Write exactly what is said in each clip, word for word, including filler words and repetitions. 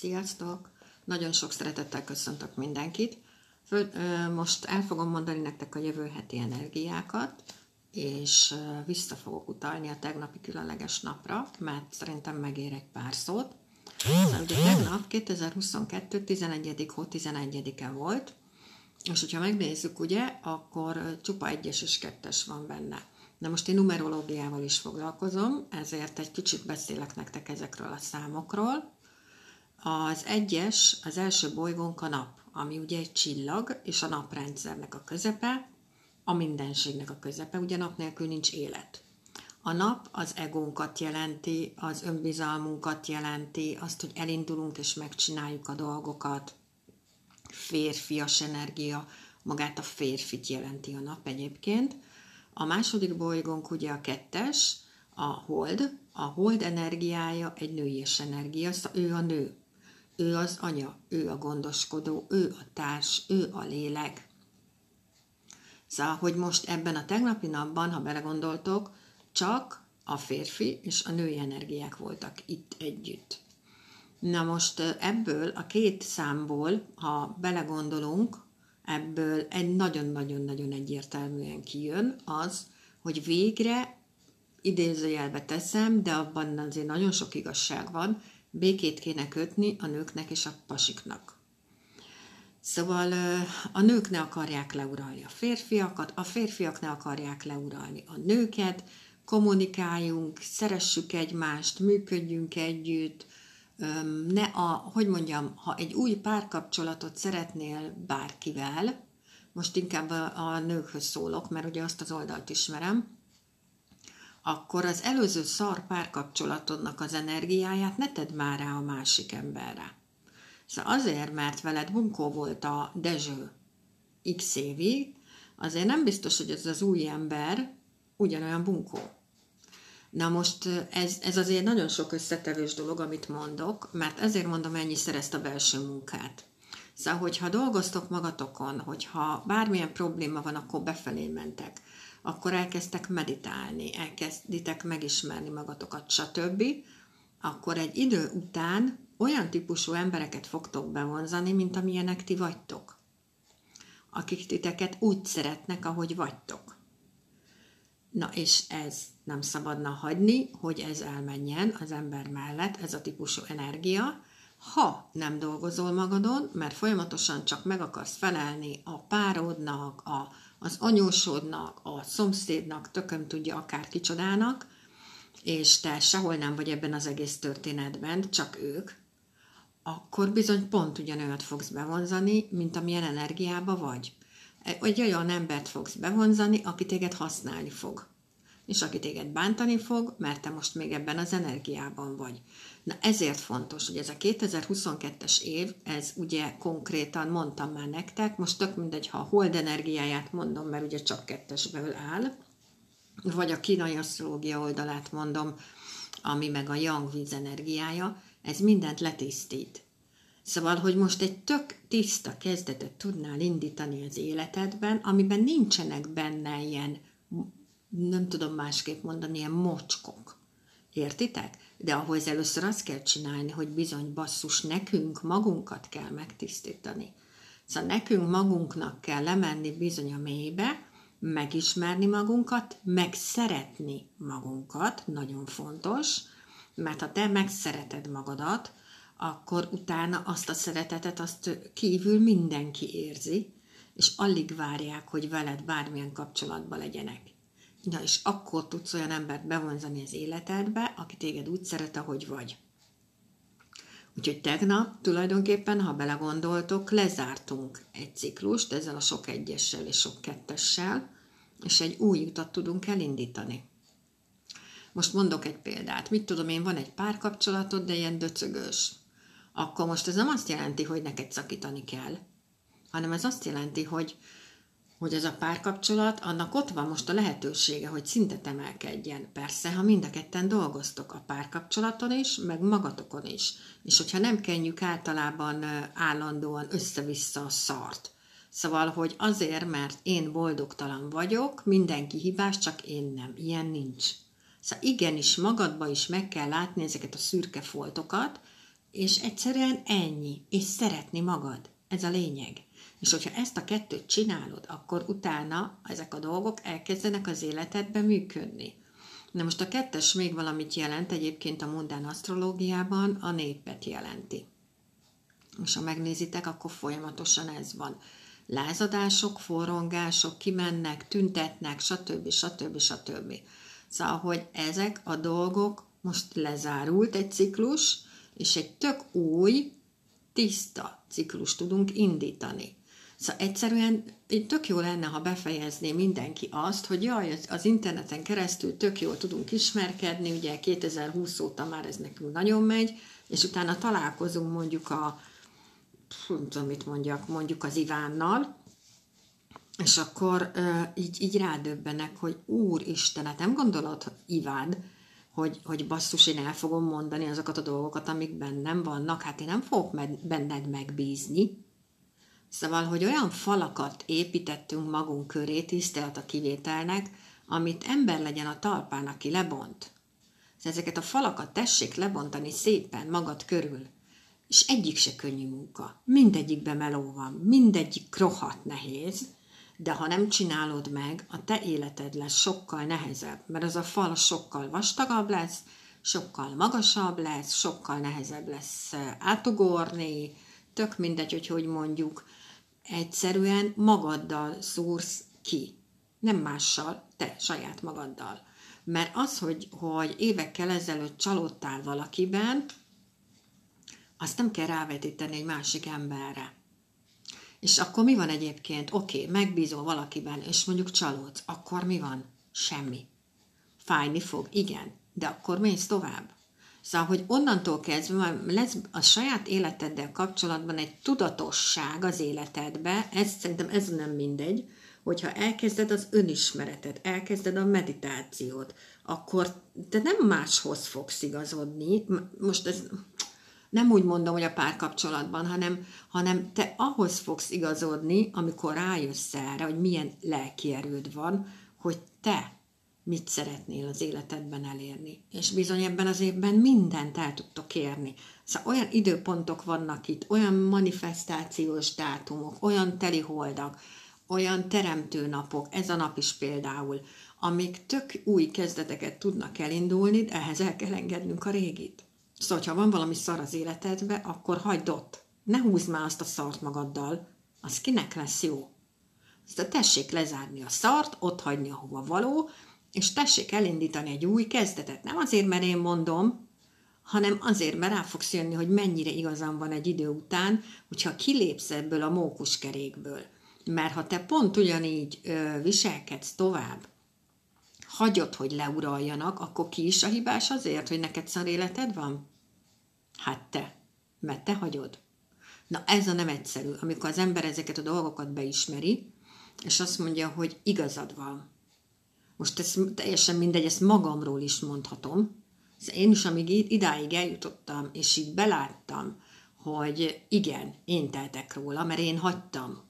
Sziasztok! Nagyon sok szeretettel köszöntök mindenkit. Most el fogom mondani nektek a jövő heti energiákat, és vissza fogok utalni a tegnapi különleges napra, mert szerintem megér egy pár szót. Szóval ugye tegnap kétezer-huszonkettő tizenegyedik hó tizenegyedike volt, és hogyha megnézzük, ugye, akkor csupa egyes és kettes van benne. De most én numerológiával is foglalkozom, ezért egy kicsit beszélek nektek ezekről a számokról. Az egyes, az első bolygónk a nap, ami ugye egy csillag, és a naprendszernek a közepe, a mindenségnek a közepe, ugye nap nélkül nincs élet. A nap az egónkat jelenti, az önbizalmunkat jelenti, azt, hogy elindulunk és megcsináljuk a dolgokat. Férfias energia, magát a férfit jelenti a nap egyébként. A második bolygónk ugye a kettes, a hold. A hold energiája egy nőies energia, szóval ő a nő, ő az anya, ő a gondoskodó, ő a társ, ő a lélek. Szóval, hogy most ebben a tegnapi napban, ha belegondoltok, csak a férfi és a női energiák voltak itt együtt. Na most ebből a két számból, ha belegondolunk, ebből egy nagyon-nagyon-nagyon egyértelműen kijön az, hogy végre, idézőjelbe teszem, de abban azért nagyon sok igazság van, békét kéne kötni a nőknek és a pasiknak. Szóval a nők ne akarják leuralni a férfiakat, a férfiak ne akarják leuralni a nőket, kommunikáljunk, szeressük egymást, működjünk együtt, ne a, hogy mondjam, ha egy új párkapcsolatot szeretnél bárkivel, most inkább a, a nőkhöz szólok, mert ugye azt az oldalt ismerem, akkor az előző szar párkapcsolatodnak az energiáját ne tedd már rá a másik emberre. Szóval azért, mert veled bunkó volt a Dezső x évig, azért nem biztos, hogy ez az új ember ugyanolyan bunkó. Na most ez, ez azért nagyon sok összetevős dolog, amit mondok, mert ezért mondom, ennyiszer ezt a belső munkát. Szóval, hogyha dolgoztok magatokon, hogyha bármilyen probléma van, akkor befelé mentek, akkor elkezdtek meditálni, elkezditek megismerni magatokat, stb., akkor egy idő után olyan típusú embereket fogtok bevonzani, mint amilyenek ti vagytok, akik titeket úgy szeretnek, ahogy vagytok. Na és ez nem szabadna hagyni, hogy ez elmenjen az ember mellett, ez a típusú energia, ha nem dolgozol magadon, mert folyamatosan csak meg akarsz felelni a párodnak, a, az anyósodnak, a szomszédnak, tököm tudja akár kicsodának, és te sehol nem vagy ebben az egész történetben, csak ők, akkor bizony pont ugyanolyat fogsz bevonzani, mint amilyen energiába vagy. Egy olyan embert fogsz bevonzani, aki téged használni fog, és aki téged bántani fog, mert te most még ebben az energiában vagy. Na ezért fontos, hogy ez a kétezer-huszonkettes év, ez ugye konkrétan mondtam már nektek, most tök mindegy, ha a hold energiáját mondom, mert ugye csak kettesből áll, vagy a kínai asztrológia oldalát mondom, ami meg a yang víz energiája, ez mindent letisztít. Szóval, hogy most egy tök tiszta kezdetet tudnál indítani az életedben, amiben nincsenek benne ilyen, nem tudom másképp mondani, ilyen mocskok. Értitek? De ahhoz először azt kell csinálni, hogy bizony basszus, nekünk magunkat kell megtisztítani. Szóval nekünk magunknak kell lemenni bizony a mélybe, megismerni magunkat, megszeretni magunkat, nagyon fontos, mert ha te megszereted magadat, akkor utána azt a szeretetet, azt kívül mindenki érzi, és alig várják, hogy veled bármilyen kapcsolatban legyenek. Na és akkor tudsz olyan embert bevonzani az életedbe, aki téged úgy szeret, ahogy vagy. Úgyhogy tegnap tulajdonképpen, ha belegondoltok, lezártunk egy ciklust ezzel a sok egyessel és sok kettessel, és egy új utat tudunk elindítani. Most mondok egy példát. Mit tudom én, van egy párkapcsolatod, de ilyen döcögös. Akkor most ez nem azt jelenti, hogy neked szakítani kell, hanem ez azt jelenti, hogy hogy ez a párkapcsolat, annak ott van most a lehetősége, hogy szintet emelkedjen. Persze, ha mind a ketten dolgoztok a párkapcsolaton is, meg magatokon is. És hogyha nem kenjük általában állandóan össze-vissza a szart. Szóval, hogy azért, mert én boldogtalan vagyok, mindenki hibás, csak én nem. Ilyen nincs. Szóval igenis magadba is meg kell látni ezeket a szürke foltokat, és egyszerűen ennyi, és szeretni magad. Ez a lényeg. És hogyha ezt a kettőt csinálod, akkor utána ezek a dolgok elkezdenek az életedben működni. Na most a kettes még valamit jelent, egyébként a mundán asztrológiában a népet jelenti. És ha megnézitek, akkor folyamatosan ez van. Lázadások, forrongások, kimennek, tüntetnek, stb. stb. stb. Szóval, hogy ezek a dolgok, most lezárult egy ciklus, és egy tök új, tiszta ciklust tudunk indítani. Szóval egyszerűen tök jó lenne, ha befejezné mindenki azt, hogy jaj, az interneten keresztül tök jól tudunk ismerkedni, ugye kétezer-húsz óta már ez nekünk nagyon megy, és utána találkozunk mondjuk a, nem tudom, mit mondjak, mondjuk az Ivánnal, és akkor így, így rádöbbenek, hogy úristen, hát nem gondolod, hogy Iván, Hogy, hogy basszus, én el fogom mondani azokat a dolgokat, amik bennem vannak, hát én nem fogok med, benned megbízni. Szóval, hogy olyan falakat építettünk magunk köré, tisztelet a kivételnek, amit ember legyen a talpán, aki lebont. Ezeket a falakat tessék lebontani szépen magad körül, és egyik se könnyű munka. Mindegyikben meló van, mindegyik rohadt nehéz, de ha nem csinálod meg, a te életed lesz sokkal nehezebb, mert az a fal sokkal vastagabb lesz, sokkal magasabb lesz, sokkal nehezebb lesz átugorni, tök mindegy, hogy hogy mondjuk, egyszerűen magaddal szúrsz ki, nem mással, te saját magaddal. Mert az, hogy, hogy évekkel ezelőtt csalódtál valakiben, azt nem kell rávetíteni egy másik emberre. És akkor mi van egyébként? Oké, okay, megbízol valakiben, és mondjuk csalódsz. Akkor mi van? Semmi. Fájni fog, igen, de akkor mész tovább. Szóval, hogy onnantól kezdve lesz a saját életeddel kapcsolatban egy tudatosság az életedbe, ez, szerintem ez nem mindegy, hogyha elkezded az önismeretet, elkezded a meditációt, akkor te nem máshoz fogsz igazodni. Most ez... Nem úgy mondom, hogy a párkapcsolatban, hanem, hanem te ahhoz fogsz igazodni, amikor rájössz erre, hogy milyen lelki erőd van, hogy te mit szeretnél az életedben elérni. És bizony ebben az évben mindent el tudtok érni. Szóval olyan időpontok vannak itt, olyan manifestációs dátumok, olyan teliholdak, olyan teremtő napok, ez a nap is például, amik tök új kezdeteket tudnak elindulni, de ehhez el kell engednünk a régit. Szóval, ha van valami szar az életedbe, akkor hagyd ott. Ne húzd már azt a szart magaddal. Az kinek lesz jó? Szóval tessék lezárni a szart, ott hagyni, ahova való, és tessék elindítani egy új kezdetet. Nem azért, mert én mondom, hanem azért, mert rá fogsz jönni, hogy mennyire igazán van egy idő után, hogyha kilépsz ebből a mókuskerékből. Mert ha te pont ugyanígy ö, viselkedsz tovább, hagyod, hogy leuraljanak, akkor ki is a hibás azért, hogy neked szar életed van? Hát te, mert te hagyod. Na ez a nem egyszerű, amikor az ember ezeket a dolgokat beismeri, és azt mondja, hogy igazad van. Most ez teljesen mindegy, ezt magamról is mondhatom. Én is, amíg idáig eljutottam, és így beláttam, hogy igen, én teltek róla, mert én hagytam.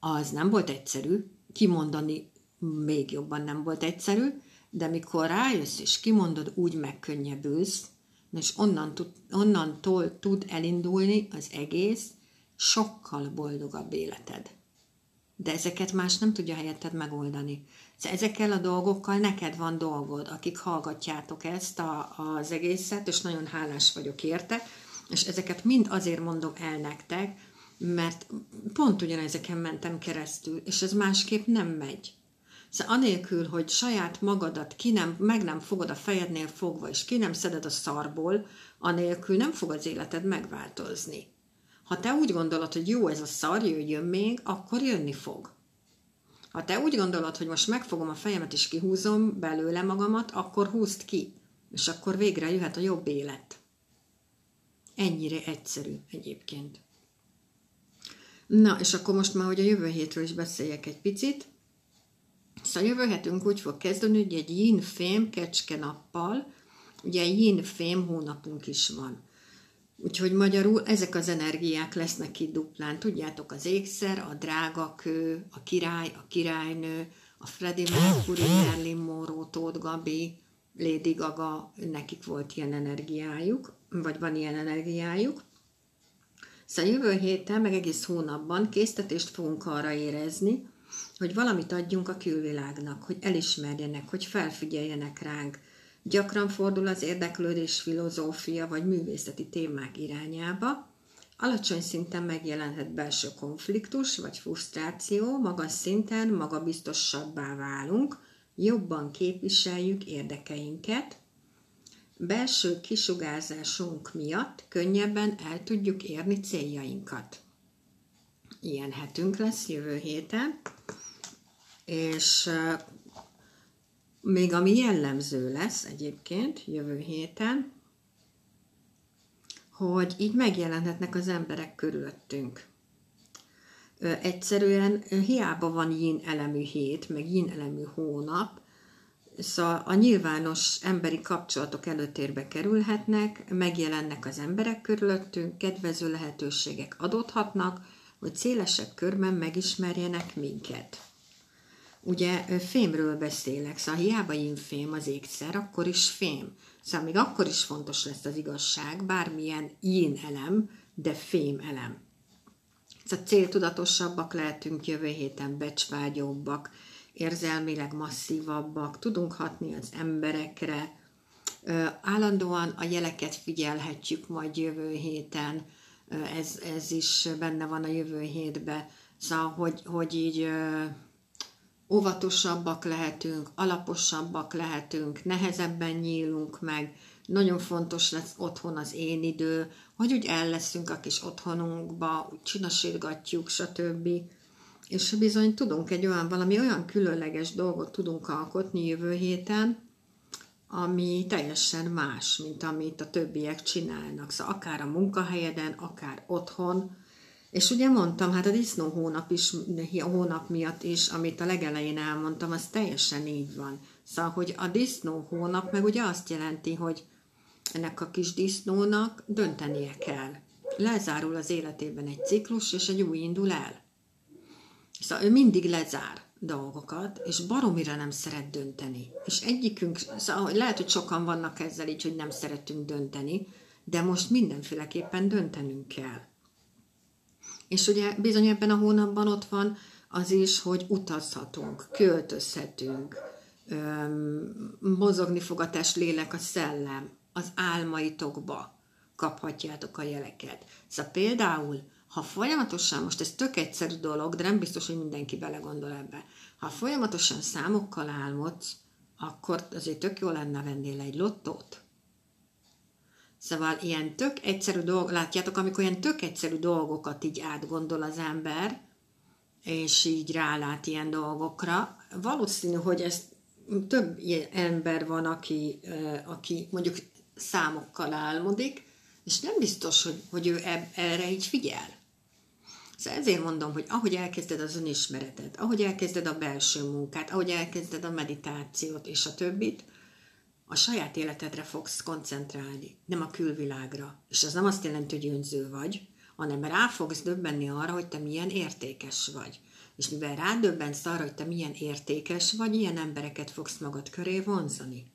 Az nem volt egyszerű kimondani, még jobban nem volt egyszerű, de mikor rájössz és kimondod, úgy megkönnyebbülsz, és onnan tud, onnantól tud elindulni az egész, sokkal boldogabb életed. De ezeket más nem tudja helyetted megoldani. Ezekkel a dolgokkal neked van dolgod, akik hallgatjátok ezt a, az egészet, és nagyon hálás vagyok érte, és ezeket mind azért mondom el nektek, mert pont ugyanezeken mentem keresztül, és ez másképp nem megy. Szóval anélkül, hogy saját magadat ki nem, meg nem fogod a fejednél fogva, és ki nem szeded a szarból, anélkül nem fog az életed megváltozni. Ha te úgy gondolod, hogy jó, ez a szar, jöjjön még, akkor jönni fog. Ha te úgy gondolod, hogy most megfogom a fejemet, és kihúzom belőle magamat, akkor húzd ki, és akkor végre jöhet a jobb élet. Ennyire egyszerű egyébként. Na, és akkor most már, hogy a jövő hétről is beszéljek egy picit. Szóval jövő hetünk úgy fog kezdeni, hogy egy yin-fém kecske nappal, ugye yin-fém hónapunk is van. Úgyhogy magyarul ezek az energiák lesznek itt duplán. Tudjátok, az ékszer, a drágakő, a király, a királynő, a Freddie Mercury, Marilyn Monroe, Tóth Gabi, Lady Gaga, nekik volt ilyen energiájuk. vagy van ilyen energiájuk. Szóval jövő héttel, meg egész hónapban késztetést fogunk arra érezni, hogy valamit adjunk a külvilágnak, hogy elismerjenek, hogy felfigyeljenek ránk. Gyakran fordul az érdeklődés filozófia vagy művészeti témák irányába. Alacsony szinten megjelenhet belső konfliktus vagy frusztráció, magas szinten magabiztosabbá válunk, jobban képviseljük érdekeinket. Belső kisugárzásunk miatt könnyebben el tudjuk érni céljainkat. Ilyen hetünk lesz jövő héten, és még ami jellemző lesz egyébként jövő héten, hogy így megjelenhetnek az emberek körülöttünk. Egyszerűen hiába van yin elemű hét, meg yin elemű hónap, szóval a nyilvános emberi kapcsolatok előtérbe kerülhetnek, megjelennek az emberek körülöttünk, kedvező lehetőségek adódhatnak, hogy szélesebb körben megismerjenek minket. Ugye fémről beszélek, szóval hiába yin fém az ékszer, akkor is fém. Szóval még akkor is fontos lesz az igazság, bármilyen yin elem, de fém elem. Szóval céltudatosabbak lehetünk jövő héten, becsvágyóbbak, érzelmileg masszívabbak, tudunk hatni az emberekre, állandóan a jeleket figyelhetjük majd jövő héten, ez, ez is benne van a jövő hétben, szóval, hogy, hogy így óvatosabbak lehetünk, alaposabbak lehetünk, nehezebben nyílunk meg, nagyon fontos lesz otthon az én idő, hogy úgy elleszünk a kis otthonunkba, úgy csinosítgatjuk, stb. És bizony tudunk egy olyan, valami olyan különleges dolgot tudunk alkotni jövő héten, ami teljesen más, mint amit a többiek csinálnak. Szóval akár a munkahelyeden, akár otthon. És ugye mondtam, hát a disznó hónap is, a hónap miatt is, amit a legelején elmondtam, az teljesen így van. Szóval, hogy a disznó hónap meg ugye azt jelenti, hogy ennek a kis disznónak döntenie kell. Lezárul az életében egy ciklus, és egy új indul el. Szóval ő mindig lezár dolgokat, és baromira nem szeret dönteni. És egyikünk, szóval lehet, hogy sokan vannak ezzel így, hogy nem szeretünk dönteni, de most mindenféleképpen döntenünk kell. És ugye bizony ebben a hónapban ott van az is, hogy utazhatunk, költözhetünk, öm, mozogni fog a test, lélek, a szellem, az álmaitokba kaphatjátok a jeleket. Szóval például, ha folyamatosan, most ez tök egyszerű dolog, de nem biztos, hogy mindenki belegondol ebbe, ha folyamatosan számokkal álmodsz, akkor azért tök jó lenne vennél egy lottót. Szóval ilyen tök egyszerű dolgok, látjátok, amikor ilyen tök egyszerű dolgokat így átgondol az ember, és így rálát ilyen dolgokra, valószínű, hogy ez több ilyen ember van, aki, aki mondjuk számokkal álmodik, és nem biztos, hogy, hogy ő erre így figyel. Szóval ezért mondom, hogy ahogy elkezded az önismeretet, ahogy elkezded a belső munkát, ahogy elkezded a meditációt és a többit, a saját életedre fogsz koncentrálni, nem a külvilágra. És ez nem azt jelenti, hogy önző vagy, hanem rá fogsz döbbenni arra, hogy te milyen értékes vagy. És mivel rádöbbensz arra, hogy te milyen értékes vagy, ilyen embereket fogsz magad köré vonzani.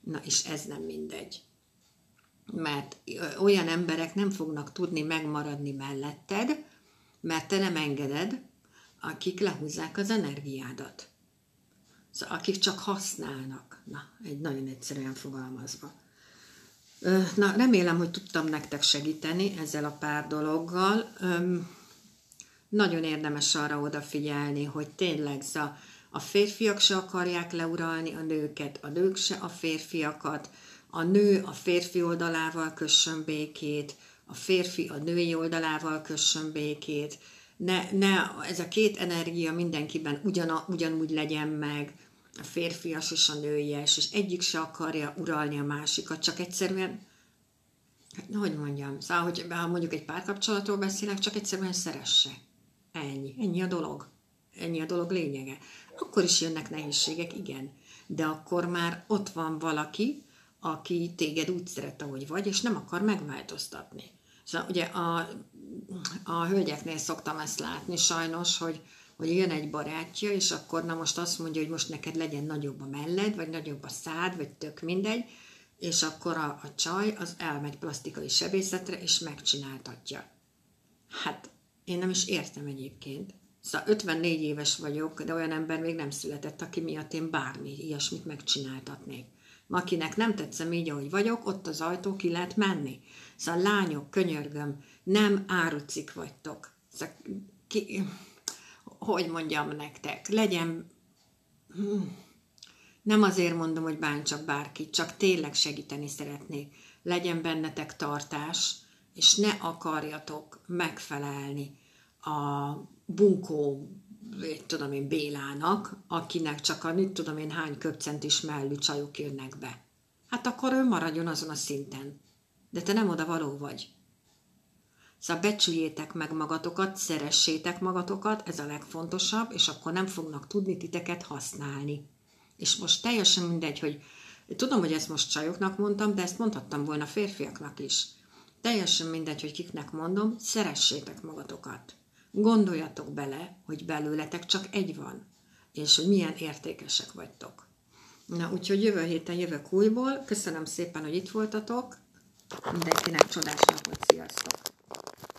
Na, és ez nem mindegy. Mert olyan emberek nem fognak tudni megmaradni melletted, mert te nem engeded, akik lehúzzák az energiádat. Szóval akik csak használnak. Na, egy nagyon egyszerűen fogalmazva. Na, remélem, hogy tudtam nektek segíteni ezzel a pár dologgal. Nagyon érdemes arra odafigyelni, hogy tényleg a férfiak se akarják leuralni a nőket, a nők se a férfiakat, a nő a férfi oldalával kössön békét, a férfi a női oldalával kössön békét, ne, ne ez a két energia mindenkiben ugyan, ugyanúgy legyen meg, a férfias és a nőies, és egyik se akarja uralni a másikat, csak egyszerűen, hát hogy mondjam, szóval, hogy, ha mondjuk egy párkapcsolatról beszélek, csak egyszerűen szeresse. Ennyi, ennyi a dolog, ennyi a dolog lényege. Akkor is jönnek nehézségek, igen, de akkor már ott van valaki, aki téged úgy szeret, ahogy vagy, és nem akar megváltoztatni. Szóval ugye a, a hölgyeknél szoktam ezt látni sajnos, hogy, hogy jön egy barátja, és akkor na most azt mondja, hogy most neked legyen nagyobb a melled, vagy nagyobb a szád, vagy tök mindegy, és akkor a, a csaj az elmegy plasztikai sebészetre, és megcsináltatja. Hát, én nem is értem egyébként. Szóval ötvennégy éves vagyok, de olyan ember még nem született, aki miatt én bármi ilyesmit megcsináltatnék. Akinek nem tetszem így, ahogy vagyok, ott az ajtó ki lehet menni. Szóval lányok, könyörgöm, nem árucik vagytok. Szóval ki, hogy mondjam nektek, legyen... Nem azért mondom, hogy bántsak bárkit, csak tényleg segíteni szeretnék. Legyen bennetek tartás, és ne akarjatok megfelelni a bunkó, tudom én, Bélának, akinek csak a mit tudom én hány köbcentis mellű csajok jönnek be. Hát akkor ő maradjon azon a szinten. De te nem oda való vagy. Szóval becsüljétek meg magatokat, szeressétek magatokat, ez a legfontosabb, és akkor nem fognak tudni titeket használni. És most teljesen mindegy, hogy tudom, hogy ezt most csajoknak mondtam, de ezt mondhattam volna férfiaknak is. Teljesen mindegy, hogy kiknek mondom, szeressétek magatokat. Gondoljatok bele, hogy belőletek csak egy van, és hogy milyen értékesek vagytok. Na, úgyhogy jövő héten jövök újból. Köszönöm szépen, hogy itt voltatok. Mindenkinek csodás napot, sziasztok!